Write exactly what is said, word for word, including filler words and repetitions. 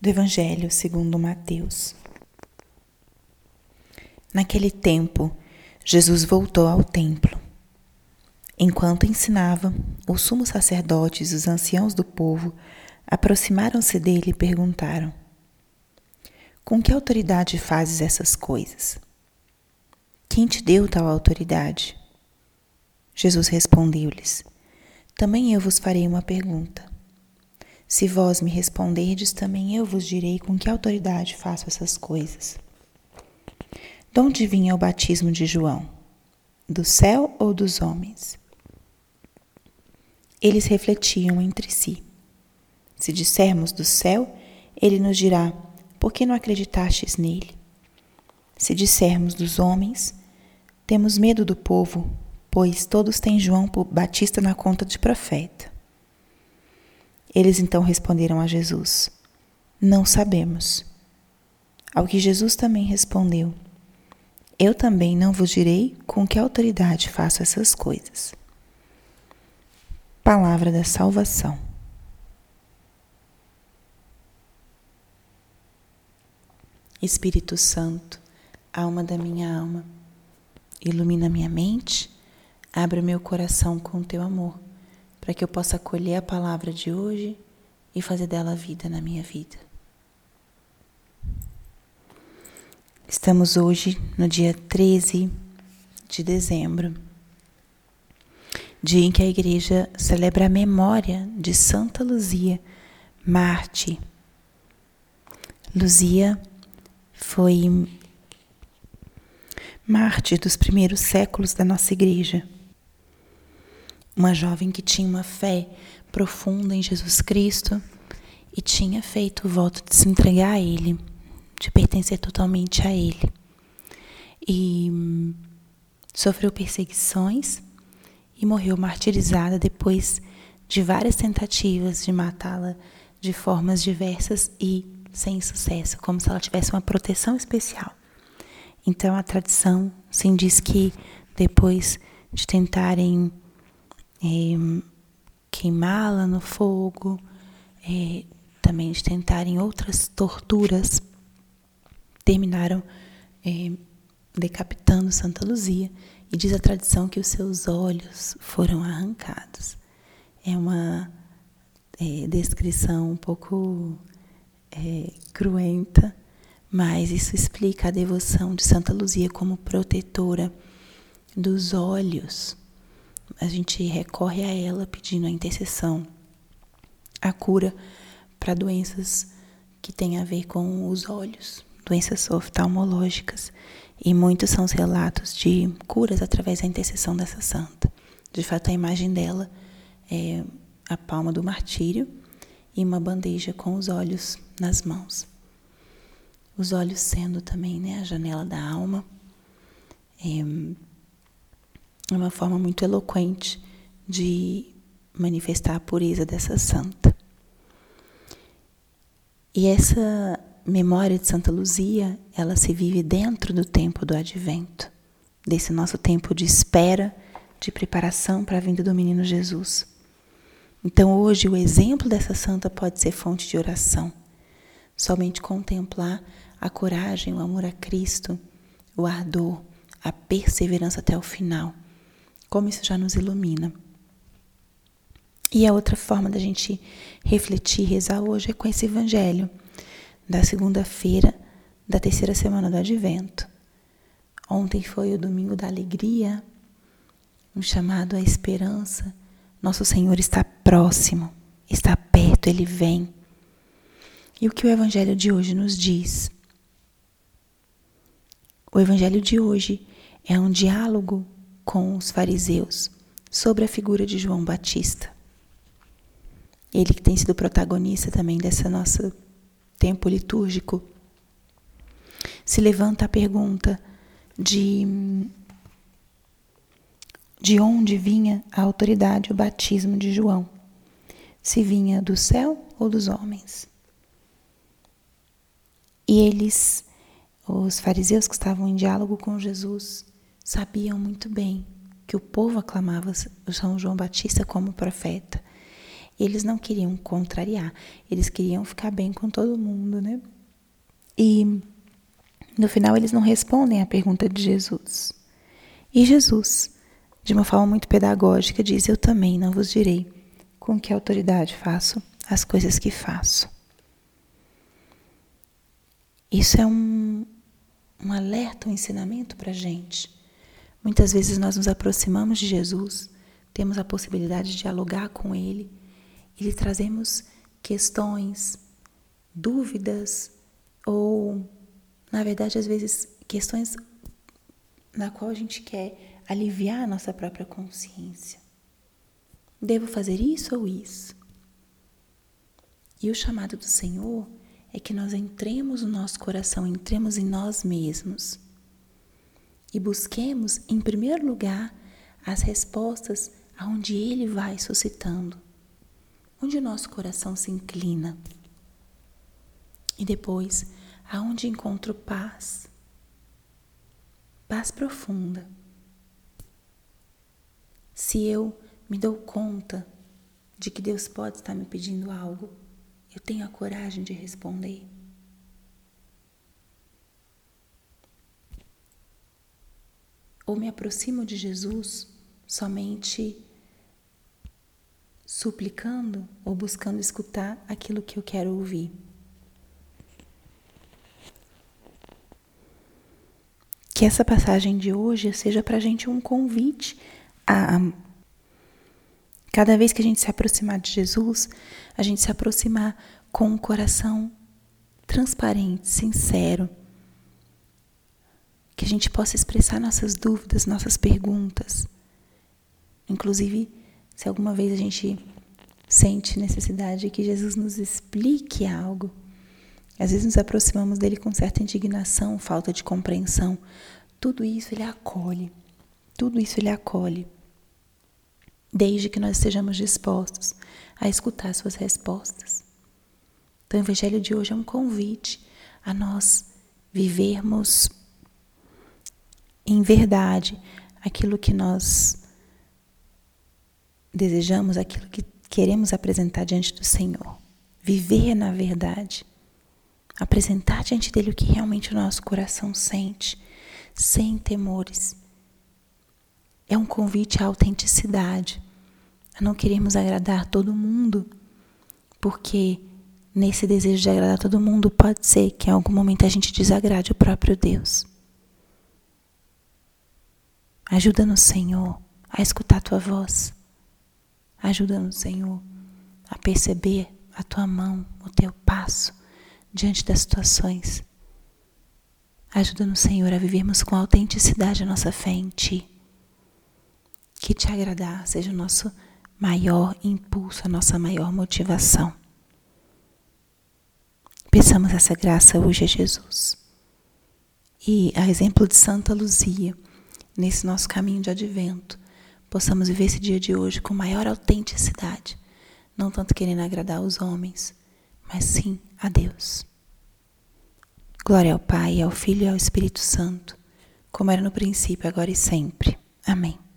do Evangelho segundo Mateus. Naquele tempo, Jesus voltou ao templo. Enquanto ensinava, os sumos sacerdotes e os anciãos do povo aproximaram-se dele e perguntaram: Com que autoridade fazes essas coisas? Quem te deu tal autoridade? Jesus respondeu-lhes: Também eu vos farei uma pergunta. Se vós me responderdes, também eu vos direi com que autoridade faço essas coisas. De onde vinha o batismo de João? Do céu ou dos homens? Eles refletiam entre si. Se dissermos do céu, ele nos dirá: Por que não acreditastes nele? Se dissermos dos homens, temos medo do povo, pois todos têm João Batista na conta de profeta. Eles então responderam a Jesus: Não sabemos. Ao que Jesus também respondeu: Eu também não vos direi com que autoridade faço essas coisas. Palavra da salvação. Espírito Santo, alma da minha alma, ilumina minha mente, abre o meu coração com teu amor, para que eu possa acolher a palavra de hoje e fazer dela vida na minha vida. Estamos hoje no dia treze de dezembro, dia em que a igreja celebra a memória de Santa Luzia, mártir. Luzia foi mártir dos primeiros séculos da nossa igreja. Uma jovem que tinha uma fé profunda em Jesus Cristo e tinha feito o voto de se entregar a Ele, de pertencer totalmente a Ele. E sofreu perseguições e morreu martirizada depois de várias tentativas de matá-la de formas diversas e sem sucesso, como se ela tivesse uma proteção especial. Então a tradição sim diz que depois de tentarem queimá-la no fogo, e também de tentarem outras torturas, terminaram e, decapitando Santa Luzia, e diz a tradição que os seus olhos foram arrancados. É uma é, descrição um pouco é, cruenta, mas isso explica a devoção de Santa Luzia como protetora dos olhos. A gente recorre a ela pedindo a intercessão, a cura para doenças que têm a ver com os olhos, doenças oftalmológicas. E muitos são os relatos de curas através da intercessão dessa santa. De fato, a imagem dela é a palma do martírio e uma bandeja com os olhos nas mãos. Os olhos sendo também, né, a janela da alma. É, É uma forma muito eloquente de manifestar a pureza dessa santa. E essa memória de Santa Luzia, ela se vive dentro do tempo do Advento, desse nosso tempo de espera, de preparação para a vinda do menino Jesus. Então hoje o exemplo dessa santa pode ser fonte de oração. Somente contemplar a coragem, o amor a Cristo, o ardor, a perseverança até o final. Como isso já nos ilumina. E a outra forma da gente refletir e rezar hoje é com esse evangelho da segunda-feira da terceira semana do Advento. Ontem foi o domingo da alegria, um chamado à esperança. Nosso Senhor está próximo, está perto, Ele vem. E o que o evangelho de hoje nos diz? O evangelho de hoje é um diálogo com os fariseus sobre a figura de João Batista. Ele que tem sido protagonista também desse nosso tempo litúrgico, se levanta a pergunta de, de onde vinha a autoridade, o batismo de João. Se vinha do céu ou dos homens? E eles, os fariseus que estavam em diálogo com Jesus, sabiam muito bem que o povo aclamava São João Batista como profeta. E eles não queriam contrariar, eles queriam ficar bem com todo mundo, né? E no final eles não respondem à pergunta de Jesus. E Jesus, de uma forma muito pedagógica, diz: eu também não vos direi com que autoridade faço as coisas que faço. Isso é um, um alerta, um ensinamento para a gente. Muitas vezes nós nos aproximamos de Jesus, temos a possibilidade de dialogar com Ele e lhe trazemos questões, dúvidas ou, na verdade, às vezes, questões na qual a gente quer aliviar a nossa própria consciência. Devo fazer isso ou isso? E o chamado do Senhor é que nós entremos no nosso coração, entremos em nós mesmos e busquemos, em primeiro lugar, as respostas aonde Ele vai suscitando, onde o nosso coração se inclina, e depois aonde encontro paz, paz profunda. Se eu me dou conta de que Deus pode estar me pedindo algo, eu tenho a coragem de responder. Ou me aproximo de Jesus somente suplicando ou buscando escutar aquilo que eu quero ouvir. Que essa passagem de hoje seja para a gente um convite a... Cada vez que a gente se aproximar de Jesus, a gente se aproximar com um coração transparente, sincero. Que a gente possa expressar nossas dúvidas, nossas perguntas. Inclusive, se alguma vez a gente sente necessidade que Jesus nos explique algo, às vezes nos aproximamos dele com certa indignação, falta de compreensão. Tudo isso ele acolhe. Tudo isso ele acolhe. Desde que nós estejamos dispostos a escutar suas respostas. Então, o Evangelho de hoje é um convite a nós vivermos em verdade aquilo que nós desejamos, aquilo que queremos apresentar diante do Senhor. Viver na verdade. Apresentar diante dele o que realmente o nosso coração sente, sem temores. É um convite à autenticidade, a não querermos agradar todo mundo, porque nesse desejo de agradar todo mundo pode ser que em algum momento a gente desagrade o próprio Deus. Ajuda-nos, Senhor, a escutar a Tua voz. Ajuda-nos, Senhor, a perceber a Tua mão, o Teu passo diante das situações. Ajuda-nos, Senhor, a vivermos com autenticidade a nossa fé em Ti. Que Te agradar seja o nosso maior impulso, a nossa maior motivação. Peçamos essa graça hoje a Jesus. E, a exemplo de Santa Luzia, nesse nosso caminho de advento, possamos viver esse dia de hoje com maior autenticidade, não tanto querendo agradar aos homens, mas sim a Deus. Glória ao Pai, ao Filho e ao Espírito Santo, como era no princípio, agora e sempre. Amém.